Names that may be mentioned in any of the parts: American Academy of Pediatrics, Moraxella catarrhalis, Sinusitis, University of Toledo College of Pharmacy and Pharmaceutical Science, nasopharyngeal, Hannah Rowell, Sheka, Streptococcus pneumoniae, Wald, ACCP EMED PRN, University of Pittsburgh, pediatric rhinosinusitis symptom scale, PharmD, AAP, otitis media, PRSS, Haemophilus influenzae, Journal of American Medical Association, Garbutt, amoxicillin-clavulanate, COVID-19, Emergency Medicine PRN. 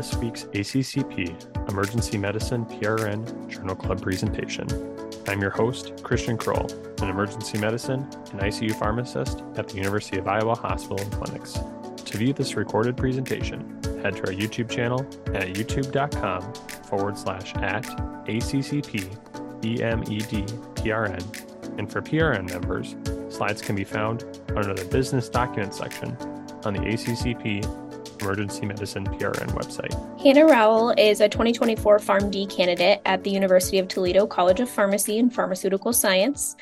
this week's ACCP Emergency Medicine PRN Journal Club presentation. I'm your host, Christian Kroll, an emergency medicine and ICU pharmacist at the University of Iowa Hospital and Clinics. To view this recorded presentation, head to our YouTube channel at youtube.com/@ACCP EMED PRN. And for PRN members, slides can be found under the Business Documents section on the ACCP Emergency Medicine PRN website. Hannah Rowell is a 2024 PharmD candidate at the University of Toledo College of Pharmacy and Pharmaceutical Science.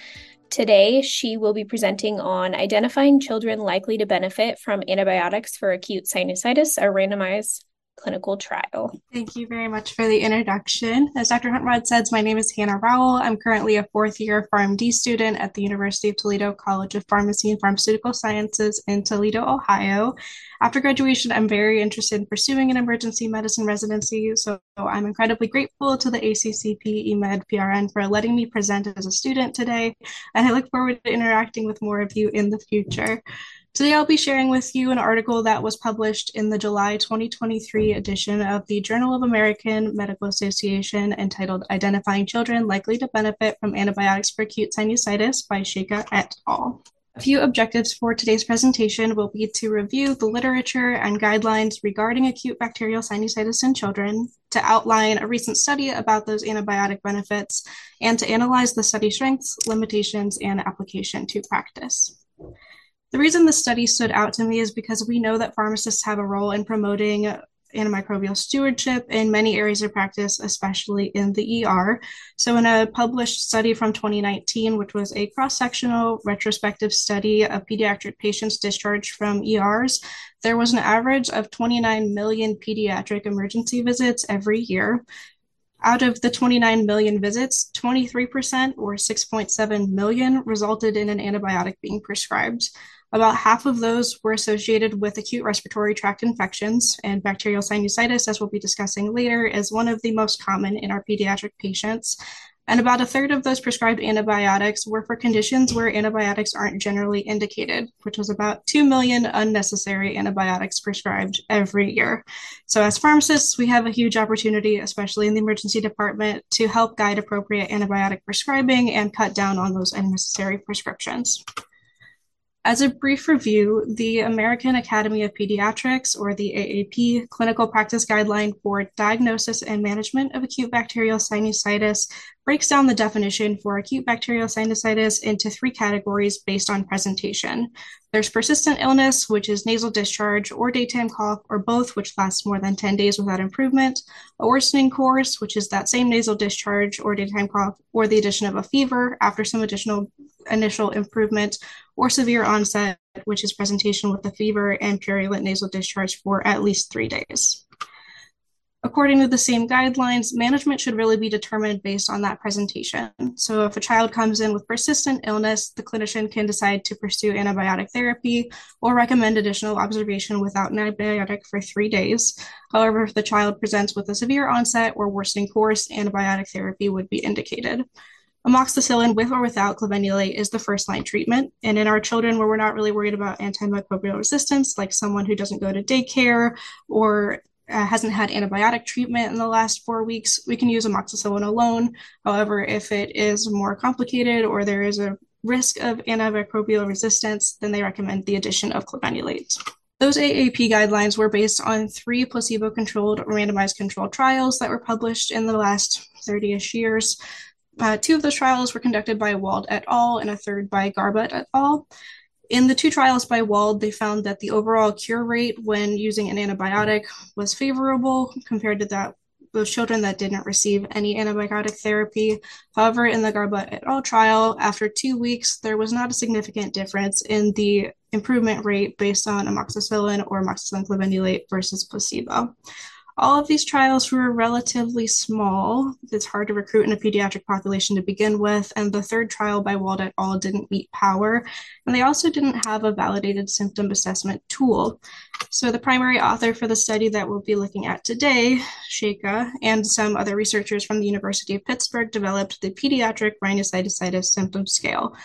Today, she will be presenting on identifying children likely to benefit from antibiotics for acute sinusitis, a randomized clinical trial. Thank you very much for the introduction. As Dr. Huntrod says, my name is Hannah Rowell. I'm currently a fourth-year PharmD student at the University of Toledo College of Pharmacy and Pharmaceutical Sciences in Toledo, Ohio. After graduation, I'm very interested in pursuing an emergency medicine residency, so I'm incredibly grateful to the ACCP EMED PRN for letting me present as a student today, and I look forward to interacting with more of you in the future. Today, I'll be sharing with you an article that was published in the July 2023 edition of the Journal of American Medical Association entitled Identifying Children Likely to Benefit from Antibiotics for Acute Sinusitis by Sheka et al. A few objectives for today's presentation will be to review the literature and guidelines regarding acute bacterial sinusitis in children, to outline a recent study about those antibiotic benefits, and to analyze the study strengths, limitations, and application to practice. The reason this study stood out to me is because we know that pharmacists have a role in promoting antimicrobial stewardship in many areas of practice, especially in the ER. So in a published study from 2019, which was a cross-sectional retrospective study of pediatric patients discharged from ERs, there was an average of 29 million pediatric emergency visits every year. Out of the 29 million visits, 23% or 6.7 million resulted in an antibiotic being prescribed. About half of those were associated with acute respiratory tract infections, and bacterial sinusitis, as we'll be discussing later, is one of the most common in our pediatric patients. And about a third of those prescribed antibiotics were for conditions where antibiotics aren't generally indicated, which was about 2 million unnecessary antibiotics prescribed every year. So as pharmacists, we have a huge opportunity, especially in the emergency department, to help guide appropriate antibiotic prescribing and cut down on those unnecessary prescriptions. As a brief review, the American Academy of Pediatrics, or the AAP, Clinical Practice Guideline for Diagnosis and Management of Acute Bacterial Sinusitis breaks down the definition for acute bacterial sinusitis into three categories based on presentation. There's persistent illness, which is nasal discharge or daytime cough or both, which lasts more than 10 days without improvement, a worsening course, which is that same nasal discharge or daytime cough or the addition of a fever after some additional initial improvement, or severe onset, which is presentation with a fever and purulent nasal discharge for at least 3 days. According to the same guidelines, management should really be determined based on that presentation. So if a child comes in with persistent illness, the clinician can decide to pursue antibiotic therapy or recommend additional observation without an antibiotic for 3 days. However, if the child presents with a severe onset or worsening course, antibiotic therapy would be indicated. Amoxicillin with or without clavulanate is the first-line treatment, and in our children where we're not really worried about antimicrobial resistance, like someone who doesn't go to daycare or hasn't had antibiotic treatment in the last 4 weeks, we can use amoxicillin alone. However, if it is more complicated or there is a risk of antimicrobial resistance, then they recommend the addition of clavulanate. Those AAP guidelines were based on three placebo-controlled randomized controlled trials that were published in the last 30-ish years. Two of those trials were conducted by Wald et al. And a third by Garbutt et al. In the two trials by Wald, they found that the overall cure rate when using an antibiotic was favorable compared to those children that didn't receive any antibiotic therapy. However, in the Garbutt et al. Trial, after 2 weeks, there was not a significant difference in the improvement rate based on amoxicillin or amoxicillin clavulanate versus placebo. All of these trials were relatively small. It's hard to recruit in a pediatric population to begin with, and the third trial by Wald et al. Didn't meet power, and they also didn't have a validated symptom assessment tool. So the primary author for the study that we'll be looking at today, Sheka, and some other researchers from the University of Pittsburgh developed the pediatric rhinosinusitis symptom scale.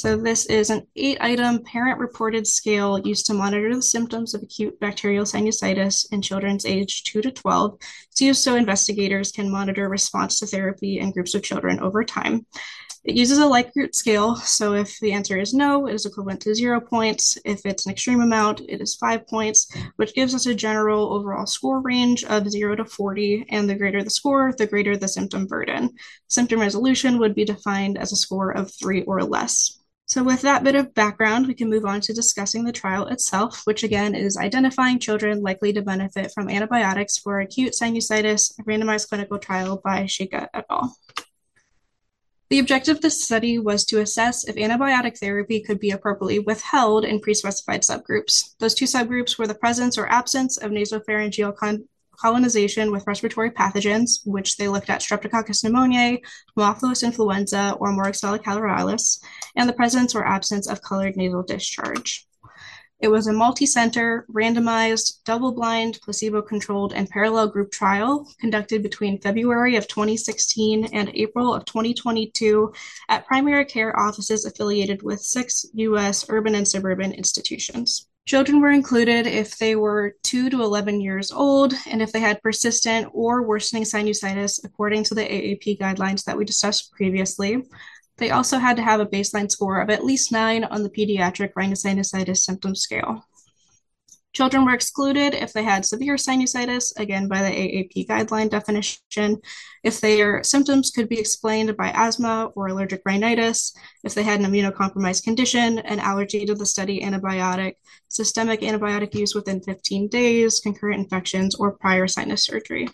So this is an 8-item parent-reported scale used to monitor the symptoms of acute bacterial sinusitis in children's aged 2 to 12. It's used so investigators can monitor response to therapy in groups of children over time. It uses a Likert scale, so if the answer is no, it is equivalent to 0 points. If it's an extreme amount, it is 5 points, which gives us a general overall score range of 0 to 40, and the greater the score, the greater the symptom burden. Symptom resolution would be defined as a score of 3 or less. So with that bit of background, we can move on to discussing the trial itself, which again is identifying children likely to benefit from antibiotics for acute sinusitis, a randomized clinical trial by Sheka et al. The objective of this study was to assess if antibiotic therapy could be appropriately withheld in pre-specified subgroups. Those two subgroups were the presence or absence of nasopharyngeal colonization with respiratory pathogens, which they looked at Streptococcus pneumoniae, Haemophilus influenzae, or Moraxella catarrhalis, and the presence or absence of colored nasal discharge. It was a multi-center, randomized, double-blind, placebo-controlled, and parallel group trial conducted between February of 2016 and April of 2022 at primary care offices affiliated with 6 U.S. urban and suburban institutions. Children were included if they were 2 to 11 years old and if they had persistent or worsening sinusitis according to the AAP guidelines that we discussed previously. They also had to have a baseline score of at least 9 on the pediatric rhinosinusitis symptom scale. Children were excluded if they had severe sinusitis, again by the AAP guideline definition, if their symptoms could be explained by asthma or allergic rhinitis, if they had an immunocompromised condition, an allergy to the study antibiotic, systemic antibiotic use within 15 days, concurrent infections, or prior sinus surgery.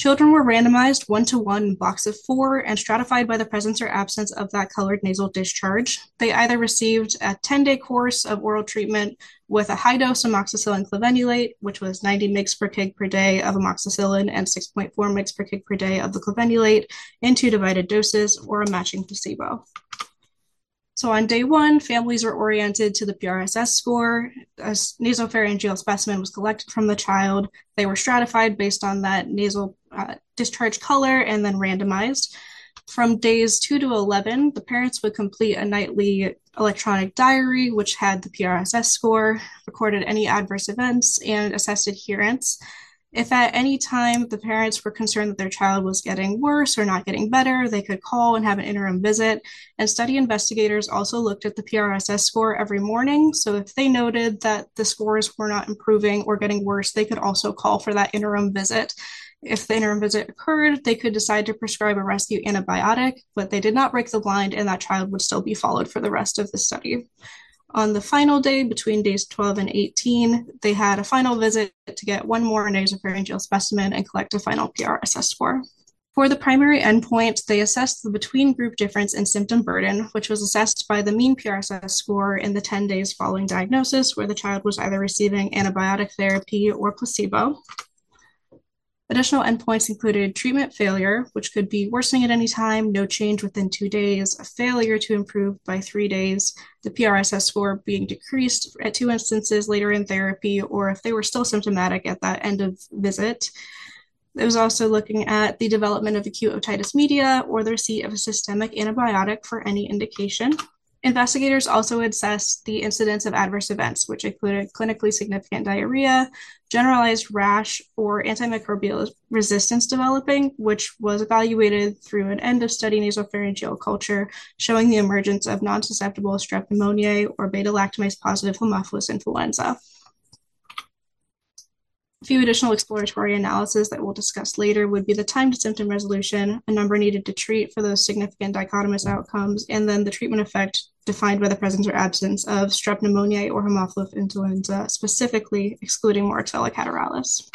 Children were randomized 1-to-1 blocks of 4 and stratified by the presence or absence of that colored nasal discharge. They either received a 10-day course of oral treatment with a high dose amoxicillin-clavulanate, which was 90 mg per kg per day of amoxicillin and 6.4 mg per kg per day of the clavulanate in 2 divided doses, or a matching placebo. So on day 1, families were oriented to the PRSS score. A nasopharyngeal specimen was collected from the child. They were stratified based on that nasal discharge color and then randomized. From days 2 to 11, the parents would complete a nightly electronic diary, which had the PRSS score, recorded any adverse events, and assessed adherence. If at any time the parents were concerned that their child was getting worse or not getting better, they could call and have an interim visit. And study investigators also looked at the PRSS score every morning. So if they noted that the scores were not improving or getting worse, they could also call for that interim visit. If the interim visit occurred, they could decide to prescribe a rescue antibiotic, but they did not break the blind and that child would still be followed for the rest of the study. On the final day, between days 12 and 18, they had a final visit to get one more nasopharyngeal specimen and collect a final PRSS score. For the primary endpoint, they assessed the between-group difference in symptom burden, which was assessed by the mean PRSS score in the 10 days following diagnosis, where the child was either receiving antibiotic therapy or placebo. Additional endpoints included treatment failure, which could be worsening at any time, no change within 2 days, a failure to improve by 3 days, the PRSS score being decreased at 2 instances later in therapy, or if they were still symptomatic at that end of visit. It was also looking at the development of acute otitis media or the receipt of a systemic antibiotic for any indication. Investigators also assessed the incidence of adverse events, which included clinically significant diarrhea, generalized rash, or antimicrobial resistance developing, which was evaluated through an end-of-study nasopharyngeal culture showing the emergence of non-susceptible strep pneumoniae or beta-lactamase-positive Haemophilus influenzae. A few additional exploratory analyses that we'll discuss later would be the time to symptom resolution, a number needed to treat for those significant dichotomous outcomes, and then the treatment effect defined by the presence or absence of strep pneumoniae or Haemophilus influenzae, specifically excluding Moraxella catarrhalis.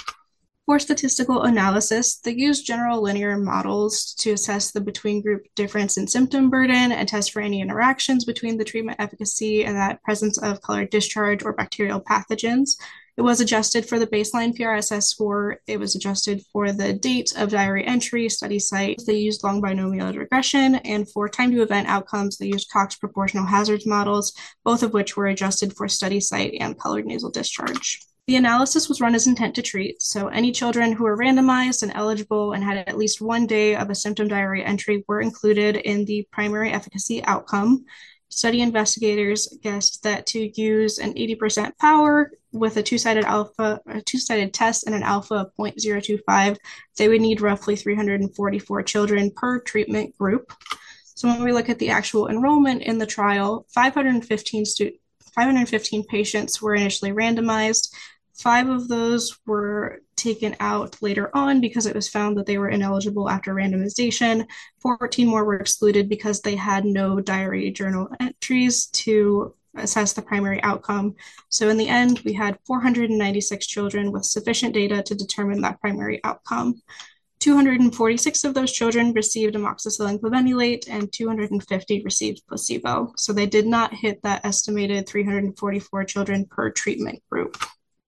For statistical analysis, they used general linear models to assess the between-group difference in symptom burden and test for any interactions between the treatment efficacy and that presence of colored discharge or bacterial pathogens. It was adjusted for the baseline PRSS score. It was adjusted for the date of diary entry, study site. They used long binomial regression, and for time-to-event outcomes, they used Cox proportional hazards models, both of which were adjusted for study site and colored nasal discharge. The analysis was run as intent to treat, so any children who were randomized and eligible and had at least 1 day of a symptom diary entry were included in the primary efficacy outcome. Study investigators guessed that to use an 80% power with a two-sided test and an alpha of 0.025, they would need roughly 344 children per treatment group. So when we look at the actual enrollment in the trial, 515 patients were initially randomized. 5 of those were taken out later on because it was found that they were ineligible after randomization. 14 more were excluded because they had no diary journal entries to assess the primary outcome. So in the end, we had 496 children with sufficient data to determine that primary outcome. 246 of those children received amoxicillin-clavulanate and 250 received placebo. So they did not hit that estimated 344 children per treatment group.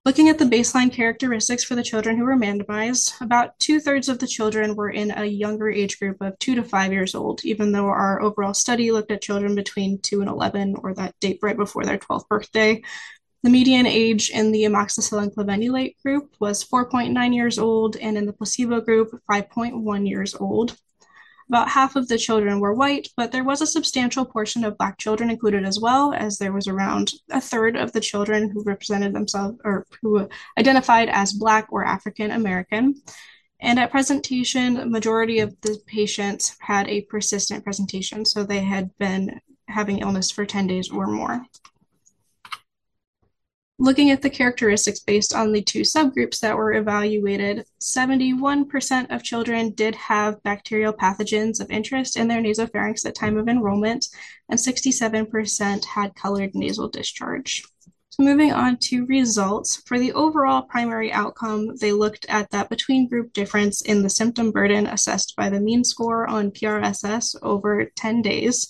Looking at the baseline characteristics for the children who were randomized, about 2/3 of the children were in a younger age group of 2 to 5 years old, even though our overall study looked at children between 2 and 11, or that date right before their 12th birthday. The median age in the amoxicillin-clavulanate group was 4.9 years old, and in the placebo group, 5.1 years old. About half of the children were white, but there was a substantial portion of Black children included as well, as there was around 1/3 of the children who represented themselves or who identified as Black or African American. And at presentation, the majority of the patients had a persistent presentation, so they had been having illness for 10 days or more. Looking at the characteristics based on the 2 subgroups that were evaluated, 71% of children did have bacterial pathogens of interest in their nasopharynx at time of enrollment, and 67% had colored nasal discharge. So moving on to results, for the overall primary outcome, they looked at that between group difference in the symptom burden assessed by the mean score on PRSS over 10 days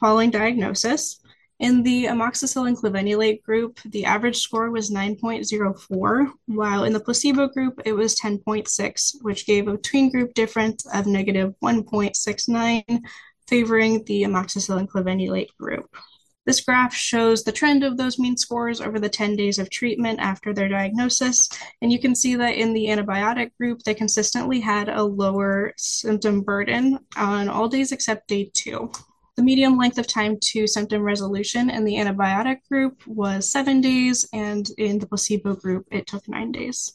following diagnosis. In the amoxicillin-clavulanate group, the average score was 9.04, while in the placebo group, it was 10.6, which gave a between group difference of negative 1.69, favoring the amoxicillin-clavulanate group. This graph shows the trend of those mean scores over the 10 days of treatment after their diagnosis, and you can see that in the antibiotic group, they consistently had a lower symptom burden on all days except day 2. The median length of time to symptom resolution in the antibiotic group was 7 days, and in the placebo group, it took 9 days.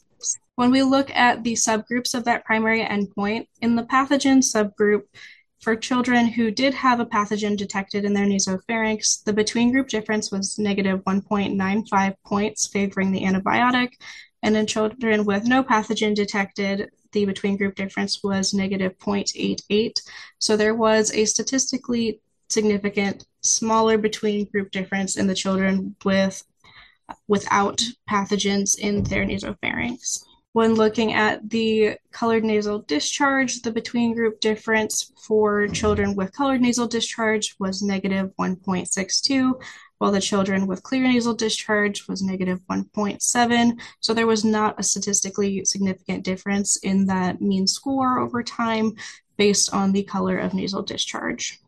When we look at the subgroups of that primary endpoint, in the pathogen subgroup, for children who did have a pathogen detected in their nasopharynx, the between group difference was negative 1.95 points favoring the antibiotic, and in children with no pathogen detected, the between group difference was negative 0.88. So there was a statistically significant smaller between group difference in the children without pathogens in their nasopharynx. When looking at the colored nasal discharge, the between group difference for children with colored nasal discharge was negative 1.62, while the children with clear nasal discharge was negative 1.7. So there was not a statistically significant difference in that mean score over time based on the color of nasal discharge.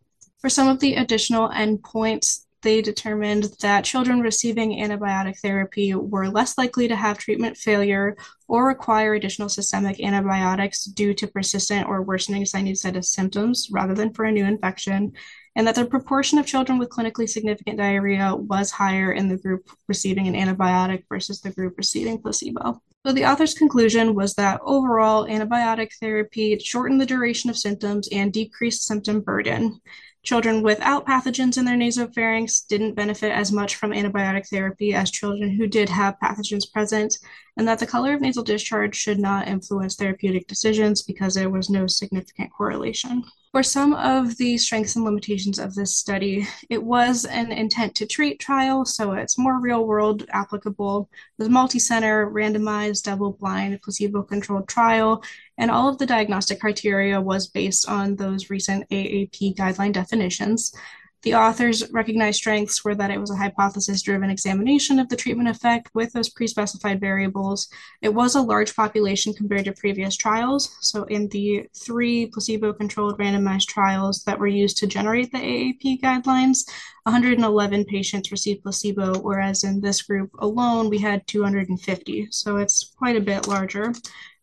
For some of the additional endpoints, they determined that children receiving antibiotic therapy were less likely to have treatment failure or require additional systemic antibiotics due to persistent or worsening sinusitis symptoms rather than for a new infection, and that the proportion of children with clinically significant diarrhea was higher in the group receiving an antibiotic versus the group receiving placebo. So the author's conclusion was that overall antibiotic therapy shortened the duration of symptoms and decreased symptom burden. Children without pathogens in their nasopharynx didn't benefit as much from antibiotic therapy as children who did have pathogens present, and that the color of nasal discharge should not influence therapeutic decisions because there was no significant correlation. For some of the strengths and limitations of this study, it was an intent-to-treat trial, so it's more real-world applicable. It was a multi-center, randomized, double-blind, placebo-controlled trial, and all of the diagnostic criteria was based on those recent AAP guideline definitions. The authors' recognized strengths were that it was a hypothesis-driven examination of the treatment effect with those pre-specified variables. It was a large population compared to previous trials. So in the 3 placebo-controlled randomized trials that were used to generate the AAP guidelines, 111 patients received placebo, whereas in this group alone, we had 250. So it's quite a bit larger.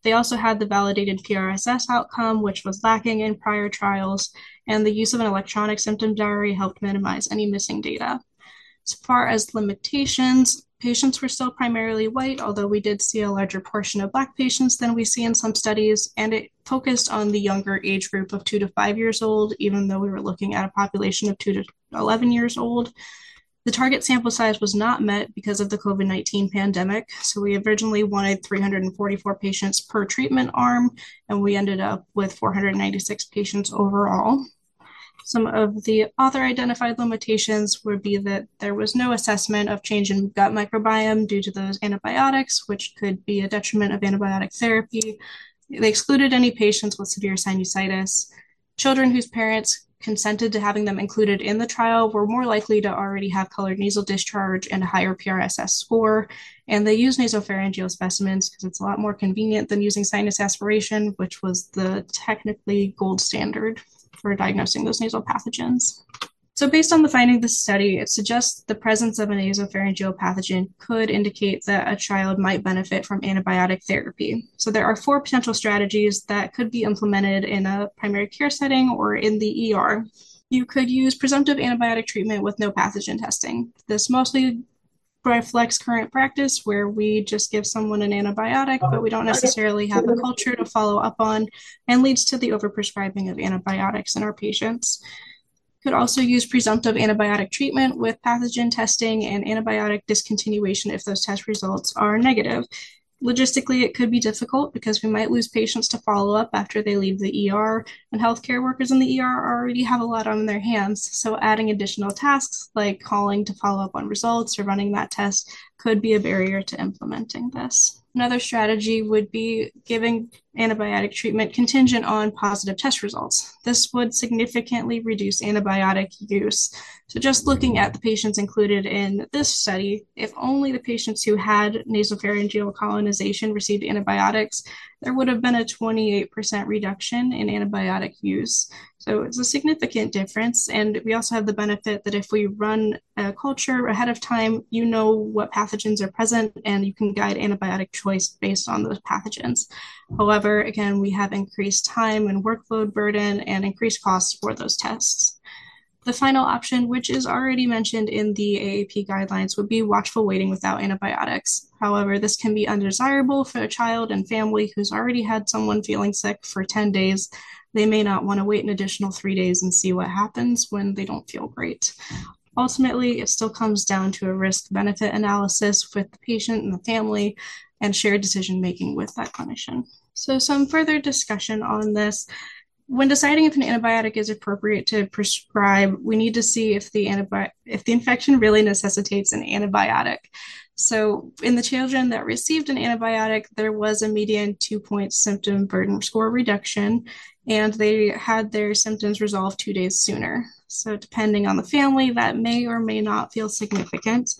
They also had the validated PRSS outcome, which was lacking in prior trials, and the use of an electronic symptom diary helped minimize any missing data. As far as limitations, patients were still primarily white, although we did see a larger portion of Black patients than we see in some studies, and it focused on the younger age group of 2 to 5 years old, even though we were looking at a population of 2 to 11 years old. The target sample size was not met because of the COVID-19 pandemic, so we originally wanted 344 patients per treatment arm, and we ended up with 496 patients overall. Some of the author-identified limitations would be that there was no assessment of change in gut microbiome due to those antibiotics, which could be a detriment of antibiotic therapy. They excluded any patients with severe sinusitis. Children whose parents consented to having them included in the trial were more likely to already have colored nasal discharge and a higher PRSS score, and they used nasopharyngeal specimens because it's a lot more convenient than using sinus aspiration, which was the technically gold standard for diagnosing those nasal pathogens. So based on the finding of this study, it suggests the presence of a nasopharyngeal pathogen could indicate that a child might benefit from antibiotic therapy. So there are 4 potential strategies that could be implemented in a primary care setting or in the ER. You could use presumptive antibiotic treatment with no pathogen testing. This mostly reflects current practice where we just give someone an antibiotic, but we don't necessarily have a culture to follow up on, and leads to the overprescribing of antibiotics in our patients. Could also use presumptive antibiotic treatment with pathogen testing and antibiotic discontinuation if those test results are negative. Logistically, it could be difficult because we might lose patients to follow up after they leave the ER, and healthcare workers in the ER already have a lot on their hands. So adding additional tasks like calling to follow up on results or running that test could be a barrier to implementing this. Another strategy would be giving antibiotic treatment contingent on positive test results. This would significantly reduce antibiotic use. So just looking at the patients included in this study, if only the patients who had nasopharyngeal colonization received antibiotics, there would have been a 28% reduction in antibiotic use. So it's a significant difference. And we also have the benefit that if we run a culture ahead of time, you know what pathogens are present and you can guide antibiotic choice based on those pathogens. However, again, we have increased time and workload burden and increased costs for those tests. The final option, which is already mentioned in the AAP guidelines, would be watchful waiting without antibiotics. However, this can be undesirable for a child and family who's already had someone feeling sick for 10 dadays. They may not want to wait an additional 3 days and see what happens when they don't feel great. Ultimately, it still comes down to a risk-benefit analysis with the patient and the family and shared decision-making with that clinician. So some further discussion on this. When deciding if an antibiotic is appropriate to prescribe, we need to see if the infection really necessitates an antibiotic. So in the children that received an antibiotic, there was a median 2-point symptom burden score reduction, and they had their symptoms resolved 2 days sooner. So depending on the family, that may or may not feel significant.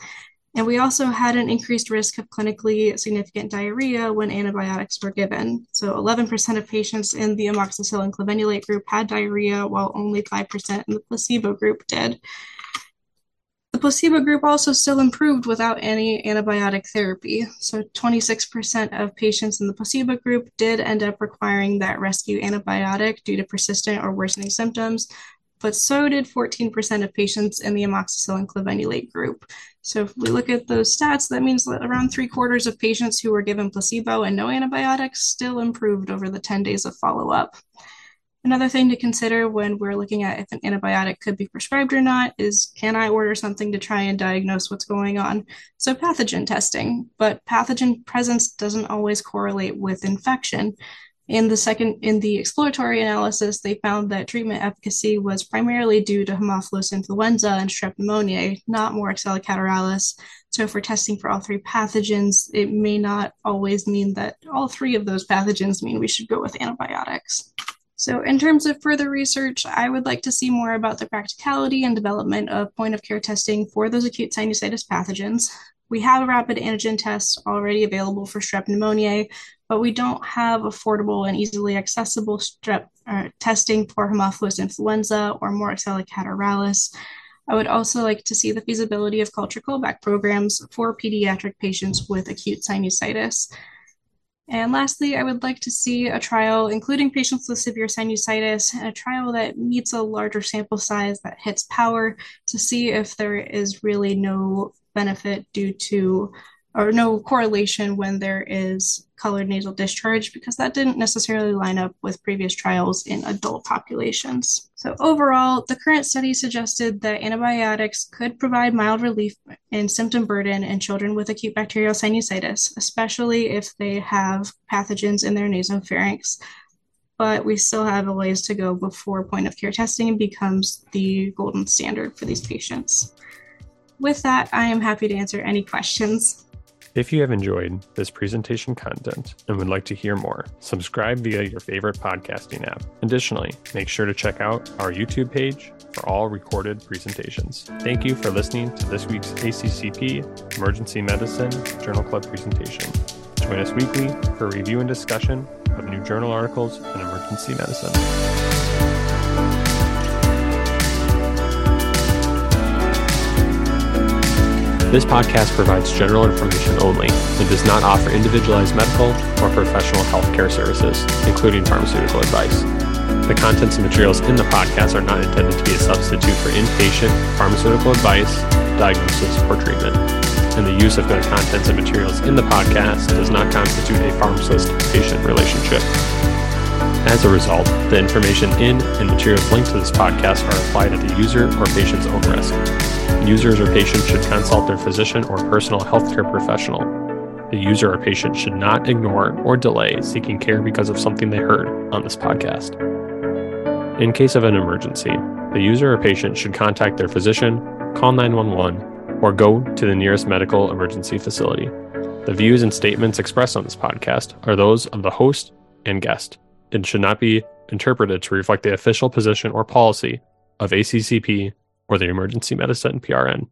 And we also had an increased risk of clinically significant diarrhea when antibiotics were given. So 11% of patients in the amoxicillin-clavulanate group had diarrhea, while only 5% in the placebo group did. The placebo group also still improved without any antibiotic therapy. So 26% of patients in the placebo group did end up requiring that rescue antibiotic due to persistent or worsening symptoms, but so did 14% of patients in the amoxicillin-clavulanate group. So if we look at those stats, that means that around 3/4 of patients who were given placebo and no antibiotics still improved over the 10 days of follow-up. Another thing to consider when we're looking at if an antibiotic could be prescribed or not is, can I order something to try and diagnose what's going on? So pathogen testing, but pathogen presence doesn't always correlate with infection. In the exploratory analysis, they found that treatment efficacy was primarily due to Haemophilus influenzae and Strep pneumoniae, not Moraxella catarrhalis. So for testing for all 3 pathogens, it may not always mean that all 3 of those pathogens mean we should go with antibiotics. So in terms of further research, I would like to see more about the practicality and development of point-of-care testing for those acute sinusitis pathogens. We have rapid antigen tests already available for strep pneumoniae, but we don't have affordable and easily accessible strep testing for Haemophilus influenzae or Moraxella catarrhalis. I would also like to see the feasibility of culture callback programs for pediatric patients with acute sinusitis. And lastly, I would like to see a trial including patients with severe sinusitis, and a trial that meets a larger sample size that hits power to see if there is really no benefit due to, or no correlation when there is colored nasal discharge, because that didn't necessarily line up with previous trials in adult populations. So overall, the current study suggested that antibiotics could provide mild relief in symptom burden in children with acute bacterial sinusitis, especially if they have pathogens in their nasopharynx. But we still have a ways to go before point-of-care testing becomes the golden standard for these patients. With that, I am happy to answer any questions. If you have enjoyed this presentation content and would like to hear more, subscribe via your favorite podcasting app. Additionally, make sure to check out our YouTube page for all recorded presentations. Thank you for listening to this week's ACCP Emergency Medicine Journal Club presentation. Join us weekly for review and discussion of new journal articles in emergency medicine. This podcast provides general information only and does not offer individualized medical or professional healthcare services, including pharmaceutical advice. The contents and materials in the podcast are not intended to be a substitute for inpatient pharmaceutical advice, diagnosis, or treatment. And the use of the contents and materials in the podcast does not constitute a pharmacist-patient relationship. As a result, the information in and materials linked to this podcast are applied at the user or patient's own risk. Users or patients should consult their physician or personal healthcare professional. The user or patient should not ignore or delay seeking care because of something they heard on this podcast. In case of an emergency, the user or patient should contact their physician, call 911, or go to the nearest medical emergency facility. The views and statements expressed on this podcast are those of the host and guest and should not be interpreted to reflect the official position or policy of ACCP or the Emergency Medicine PRN.